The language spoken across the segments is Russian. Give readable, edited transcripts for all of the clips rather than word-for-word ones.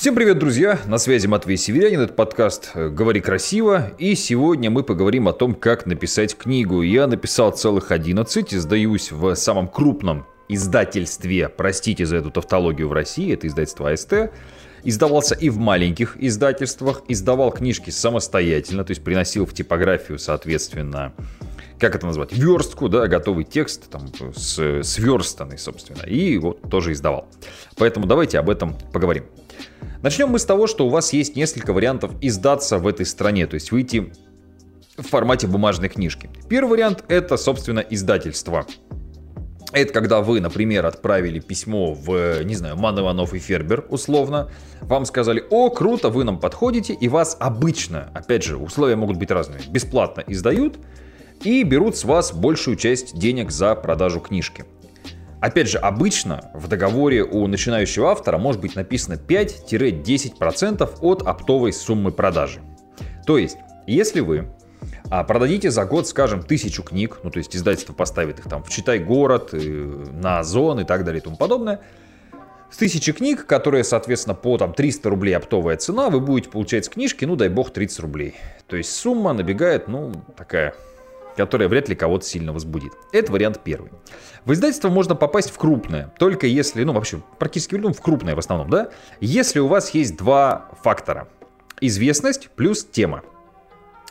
Всем привет, друзья! На связи Матвей Северянин, это подкаст «Говори красиво», и сегодня мы поговорим о том, как написать книгу. Я написал целых 11, издаюсь в самом крупном издательстве, простите за эту тавтологию, в России, это издательство АСТ. Издавался и в маленьких издательствах, издавал книжки самостоятельно, то есть приносил в типографию, соответственно, как это назвать, верстку, да, готовый текст, там, сверстанный, собственно, и вот тоже издавал. Поэтому давайте об этом поговорим. Начнем мы с того, что у вас есть несколько вариантов издаться в этой стране, то есть выйти в формате бумажной книжки. Первый вариант — это, собственно, издательство. Это когда вы, например, отправили письмо в, не знаю, Манн, Иванов и Фербер, условно. Вам сказали: о, круто, вы нам подходите, и вас обычно, опять же, условия могут быть разными, бесплатно издают и берут с вас большую часть денег за продажу книжки. Опять же, обычно в договоре у начинающего автора может быть написано 5-10% от оптовой суммы продажи. То есть, если вы продадите за год, скажем, 1000 книг, ну то есть издательство поставит их там в Читай-город, на Озон и так далее и тому подобное, с 1000 книг, которые, соответственно, по там 300 рублей оптовая цена, вы будете получать с книжки, ну дай бог, 30 рублей. То есть сумма набегает, ну такая, которая вряд ли кого-то сильно возбудит. Это вариант первый. В издательство можно попасть в крупное, только если, ну вообще практически в крупное в основном, да, если у вас есть два фактора: известность плюс тема.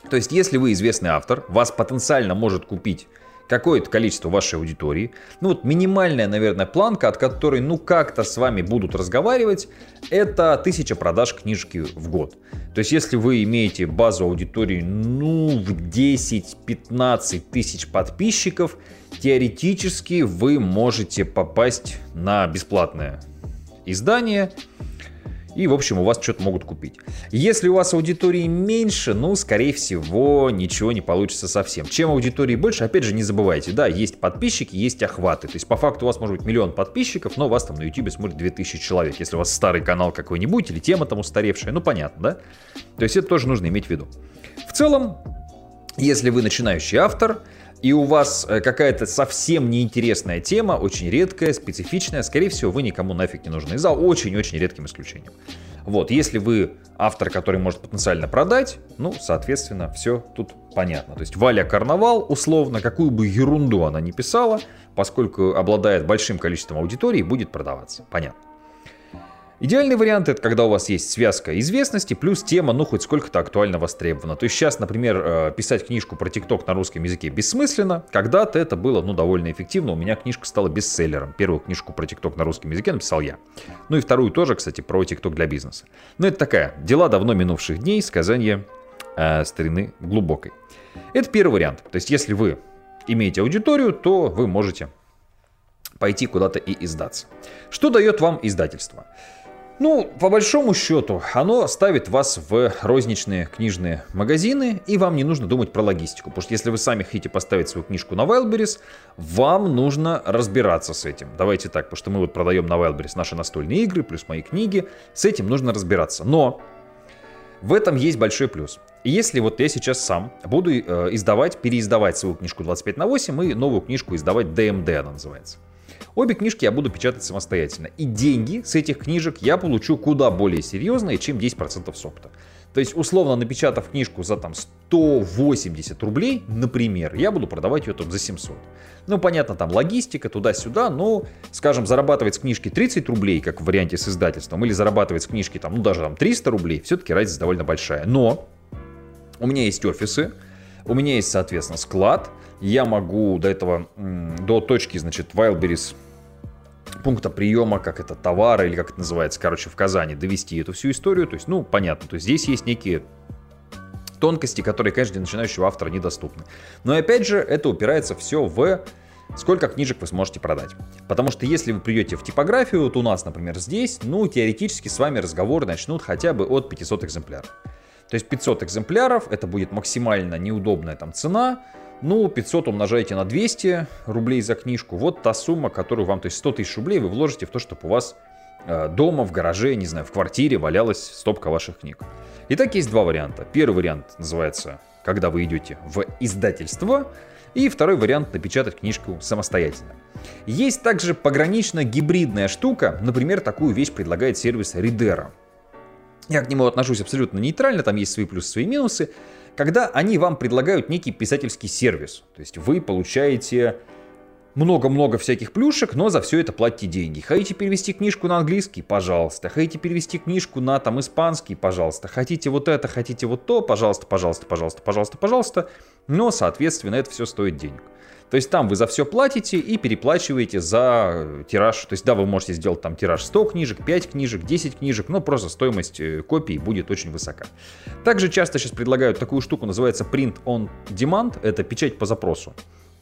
То есть если вы известный автор, вас потенциально может купить какое-то количество вашей аудитории. Ну вот минимальная, наверное, планка, от которой ну как-то с вами будут разговаривать, это 1000 продаж книжки в год. То есть если вы имеете базу аудитории ну в 10-15 тысяч подписчиков, теоретически вы можете попасть на бесплатное издание. И, в общем, у вас что-то могут купить. Если у вас аудитории меньше, ну, скорее всего, ничего не получится совсем. Чем аудитории больше, опять же, не забывайте, да, есть подписчики, есть охваты. То есть, по факту, у вас может быть 1 000 000 подписчиков, но вас там на YouTube смотрит 2000 человек. Если у вас старый канал какой-нибудь или тема там устаревшая, ну, понятно, да? То есть, это тоже нужно иметь в виду. В целом, если вы начинающий автор, и у вас какая-то совсем неинтересная тема, очень редкая, специфичная, скорее всего, вы никому нафиг не нужны, за очень-очень редким исключением. Вот, если вы автор, который может потенциально продать, ну, соответственно, все тут понятно. То есть Валя Карнавал, условно, какую бы ерунду она ни писала, поскольку обладает большим количеством аудитории, будет продаваться. Понятно. Идеальный вариант — это когда у вас есть связка известности плюс тема, ну, хоть сколько-то актуально востребована. То есть сейчас, например, писать книжку про TikTok на русском языке бессмысленно. Когда-то это было, ну, довольно эффективно. У меня книжка стала бестселлером. Первую книжку про TikTok на русском языке написал я. Ну и вторую тоже, кстати, про TikTok для бизнеса. Но это такая, дела давно минувших дней, сказание старины глубокой. Это первый вариант. То есть если вы имеете аудиторию, то вы можете пойти куда-то и издаться. Что дает вам издательство? Ну, по большому счету, оно ставит вас в розничные книжные магазины, и вам не нужно думать про логистику, потому что если вы сами хотите поставить свою книжку на Wildberries, вам нужно разбираться с этим. Давайте так, потому что мы вот продаем на Wildberries наши настольные игры, плюс мои книги, с этим нужно разбираться. Но в этом есть большой плюс. Если вот я сейчас сам буду издавать, переиздавать свою книжку 25/8 и новую книжку издавать, DMD она называется. Обе книжки я буду печатать самостоятельно. И деньги с этих книжек я получу куда более серьезные, чем 10% с опта. То есть, условно, напечатав книжку за там 180 рублей, например, я буду продавать ее там за 700. Ну, понятно, там логистика, туда-сюда, но, скажем, зарабатывать с книжки 30 рублей, как в варианте с издательством, или зарабатывать с книжки там, ну, даже там 300 рублей, все-таки разница довольно большая. Но у меня есть офисы, у меня есть, соответственно, склад. Я могу до этого, до точки, значит, Wildberries, пункта приема, как это, товара, или как это называется, короче, в Казани, довести эту всю историю. То есть, ну, понятно, то есть здесь есть некие тонкости, которые, конечно, для начинающего автора недоступны. Но, опять же, это упирается все в сколько книжек вы сможете продать. Потому что если вы придете в типографию, вот у нас, например, здесь, ну, теоретически с вами разговоры начнут хотя бы от 500 экземпляров. То есть 500 экземпляров, это будет максимально неудобная там цена. Ну, 500 умножаете на 200 рублей за книжку. Вот та сумма, которую вам, то есть 100 тысяч рублей вы вложите в то, чтобы у вас дома, в гараже, не знаю, в квартире валялась стопка ваших книг. Итак, есть два варианта. Первый вариант называется, когда вы идете в издательство. И второй вариант — напечатать книжку самостоятельно. Есть также погранично гибридная штука. Например, такую вещь предлагает сервис Ridero. Я к нему отношусь абсолютно нейтрально, там есть свои плюсы, свои минусы. Когда они вам предлагают некий писательский сервис, то есть вы получаете много-много всяких плюшек, но за все это платите деньги. Хотите перевести книжку на английский? Пожалуйста. Хотите перевести книжку на там испанский? Пожалуйста. Хотите вот это, хотите вот то? Пожалуйста, пожалуйста, пожалуйста, пожалуйста, пожалуйста. Но, соответственно, это все стоит денег. То есть там вы за все платите и переплачиваете за тираж. То есть да, вы можете сделать там тираж 100 книжек, 5 книжек, 10 книжек, но просто стоимость копий будет очень высока. Также часто сейчас предлагают такую штуку, называется print on demand, это печать по запросу.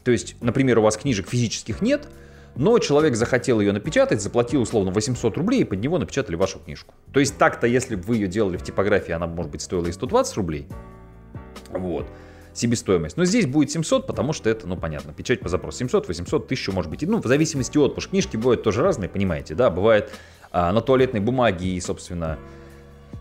То есть, например, у вас книжек физических нет, но человек захотел ее напечатать, заплатил условно 800 рублей и под него напечатали вашу книжку. То есть так-то, если бы вы ее делали в типографии, она, может быть, стоила и 120 рублей. Вот. Себестоимость. Но здесь будет 700, потому что это, ну, понятно, печать по запросу. 700, 800, 1000, может быть. Ну, в зависимости от, потому что книжки бывают тоже разные, понимаете, да? Бывает на туалетной бумаге и, собственно,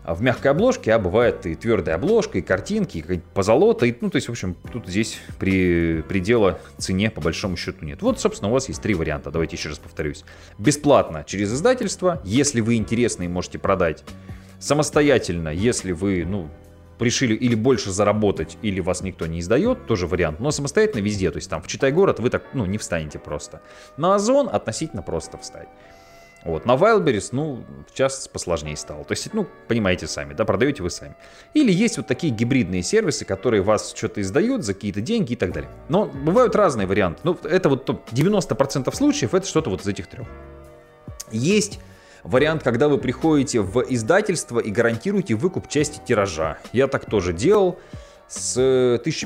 в мягкой обложке, а бывает и твердая обложка, и картинки, и позолота, и, ну, то есть, в общем, тут здесь предела цене по большому счету нет. Вот, собственно, у вас есть три варианта, давайте еще раз повторюсь. Бесплатно через издательство, если вы интересные можете продать. Самостоятельно, если вы, ну, решили или больше заработать, или вас никто не издает, тоже вариант, но самостоятельно везде, то есть там в Читай-город вы так, ну, не встанете просто. На Озон относительно просто встать. Вот, на Wildberries, ну, сейчас посложнее стало. То есть, ну, понимаете сами, да, продаете вы сами. Или есть вот такие гибридные сервисы, которые вас что-то издают за какие-то деньги и так далее. Но бывают разные варианты. Ну, это вот 90% случаев, это что-то вот из этих трех. Есть вариант, когда вы приходите в издательство и гарантируете выкуп части тиража. Я так тоже делал. С 1000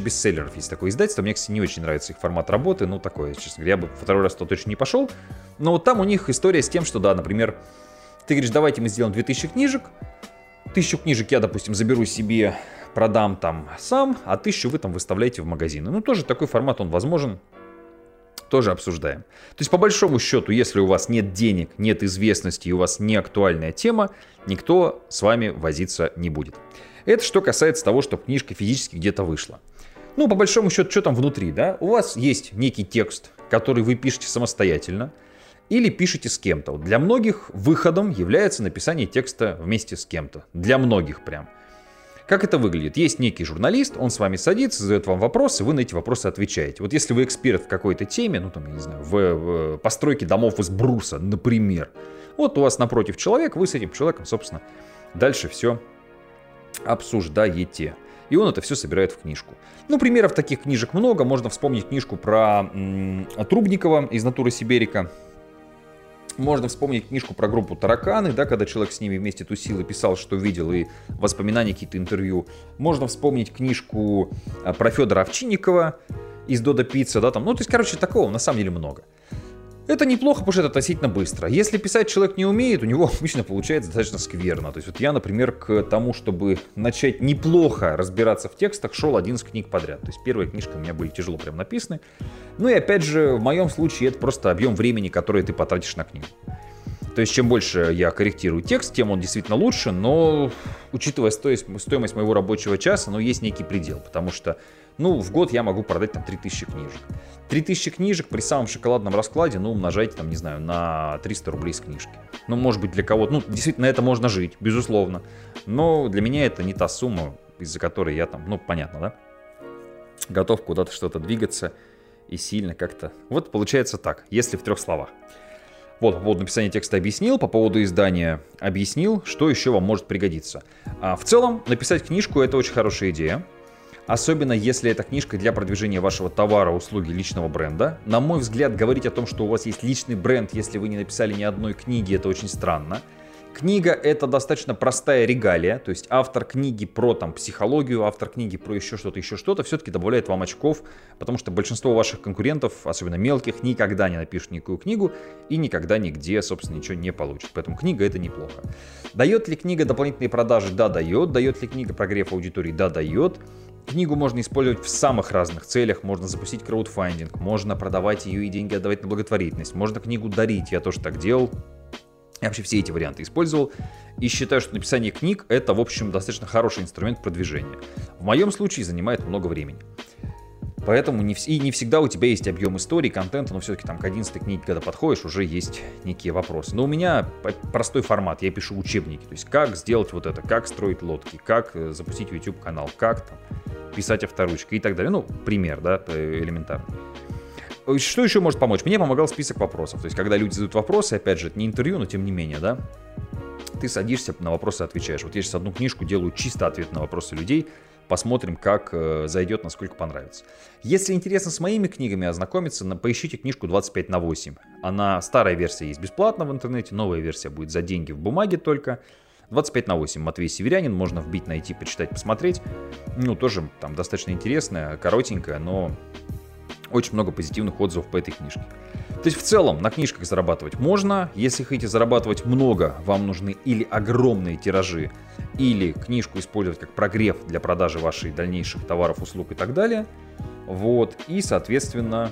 бестселлеров есть такое издательство. Мне, кстати, не очень нравится их формат работы. Ну, такое, честно говоря, я бы второй раз то точно не пошел. Но вот там у них история с тем, что, да, например, ты говоришь, давайте мы сделаем 2000 книжек. 1000 книжек я, допустим, заберу себе, продам там сам, а 1000 вы там выставляете в магазины. Ну, тоже такой формат, он возможен. Тоже обсуждаем. То есть, по большому счету, если у вас нет денег, нет известности и у вас не актуальная тема, никто с вами возиться не будет. Это что касается того, что книжка физически где-то вышла. Ну, по большому счету, что там внутри, да? У вас есть некий текст, который вы пишете самостоятельно или пишете с кем-то. Вот для многих выходом является написание текста вместе с кем-то. Для многих прям. Как это выглядит? Есть некий журналист, он с вами садится, задает вам вопросы, вы на эти вопросы отвечаете. Вот если вы эксперт в какой-то теме, ну там, я не знаю, в постройке домов из бруса, например. Вот у вас напротив человек, вы с этим человеком, собственно, дальше все обсуждаете. И он это все собирает в книжку. Ну, примеров таких книжек много. Можно вспомнить книжку про Трубникова из «Натуры Сибирика». Можно вспомнить книжку про группу «Тараканы», да, когда человек с ними вместе тусил и писал, что видел, и воспоминания, какие-то интервью. Можно вспомнить книжку про Федора Овчинникова из «Додо Пицца», да, там, ну, то есть, короче, такого на самом деле много. Это неплохо, потому что это относительно быстро. Если писать человек не умеет, у него обычно получается достаточно скверно. То есть вот я, например, к тому, чтобы начать неплохо разбираться в текстах, шел 11 книг подряд. То есть первые книжки у меня были тяжело прям написаны. Ну и опять же, в моем случае это просто объем времени, который ты потратишь на книгу. То есть чем больше я корректирую текст, тем он действительно лучше, но учитывая стоимость моего рабочего часа, ну, есть некий предел, потому что, ну, в год я могу продать там 3000 книжек. 3000 книжек при самом шоколадном раскладе, ну, умножайте там, не знаю, на 300 рублей с книжки. Ну, может быть, для кого-то, ну, действительно, это можно жить, безусловно. Но для меня это не та сумма, из-за которой я там, ну, понятно, да, готов куда-то что-то двигаться и сильно как-то... Вот получается так, если в трех словах. Вот, по поводу написания текста объяснил, по поводу издания объяснил, что еще вам может пригодиться. А в целом, написать книжку — это очень хорошая идея. Особенно, если это книжка для продвижения вашего товара, услуги, личного бренда. На мой взгляд, говорить о том, что у вас есть личный бренд, если вы не написали ни одной книги, это очень странно. Книга — это достаточно простая регалия, то есть автор книги про там психологию, автор книги про еще что-то, все-таки добавляет вам очков, потому что большинство ваших конкурентов, особенно мелких, никогда не напишут никакую книгу и никогда нигде, собственно, ничего не получат. Поэтому книга — это неплохо. Дает ли книга дополнительные продажи? Да, дает. Дает ли книга прогрев аудитории? Да, дает. Книгу можно использовать в самых разных целях, можно запустить краудфандинг, можно продавать ее и деньги отдавать на благотворительность, можно книгу дарить, я тоже так делал. Я вообще все эти варианты использовал и считаю, что написание книг — это, в общем, достаточно хороший инструмент продвижения. В моем случае занимает много времени. Поэтому не всегда у тебя есть объем истории, контента, но все-таки там к 11 книге, когда подходишь, уже есть некие вопросы. Но у меня простой формат, я пишу учебники, то есть как сделать вот это, как строить лодки, как запустить YouTube-канал, как там писать авторучкой и так далее. Ну, пример, да, элементарно. Что еще может помочь? Мне помогал список вопросов, то есть когда люди задают вопросы, опять же, это не интервью, но тем не менее, да, ты садишься, на вопросы отвечаешь. Вот я сейчас одну книжку делаю, чисто ответ на вопросы людей. Посмотрим, как зайдет, насколько понравится. Если интересно с моими книгами ознакомиться, поищите книжку 25/8. Она, старая версия есть бесплатно в интернете, новая версия будет за деньги в бумаге только. 25/8, Матвей Северянин, можно вбить, найти, почитать, посмотреть. Ну, тоже там достаточно интересная, коротенькая, но очень много позитивных отзывов по этой книжке. То есть в целом на книжках зарабатывать можно. Если хотите зарабатывать много, вам нужны или огромные тиражи, или книжку использовать как прогрев для продажи ваших дальнейших товаров, услуг и так далее. Вот, и, соответственно,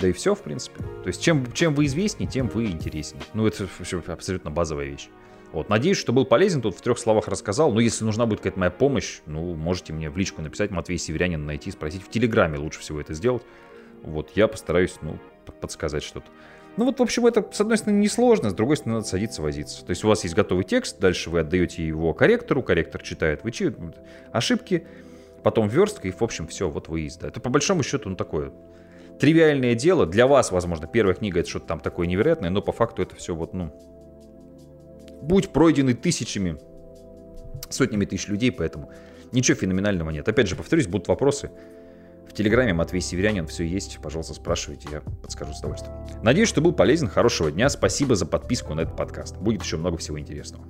да и все, в принципе. То есть чем вы известнее, тем вы интереснее. Ну, это абсолютно базовая вещь. Вот, надеюсь, что был полезен, тут в 3 словах рассказал. Но если нужна будет какая-то моя помощь, ну, можете мне в личку написать, Матвей Северянин найти, спросить. В Телеграме лучше всего это сделать. Вот, я постараюсь, ну, подсказать что-то. Ну вот, в общем, это, с одной стороны, несложно, с другой стороны, надо садиться возиться. То есть у вас есть готовый текст, дальше вы отдаете его корректору, корректор читает, вычитает ошибки, потом верстка, и, в общем, все, вот вы издаете. Это, по большому счету, ну, такое тривиальное дело. Для вас, возможно, первая книга — это что-то там такое невероятное, но по факту это все вот, ну, будь пройдены тысячами, сотнями тысяч людей, поэтому ничего феноменального нет. Опять же, повторюсь, будут вопросы. В Телеграме Матвей Северянин, все есть, пожалуйста, спрашивайте, я подскажу с удовольствием. Надеюсь, что был полезен, хорошего дня, спасибо за подписку на этот подкаст, будет еще много всего интересного.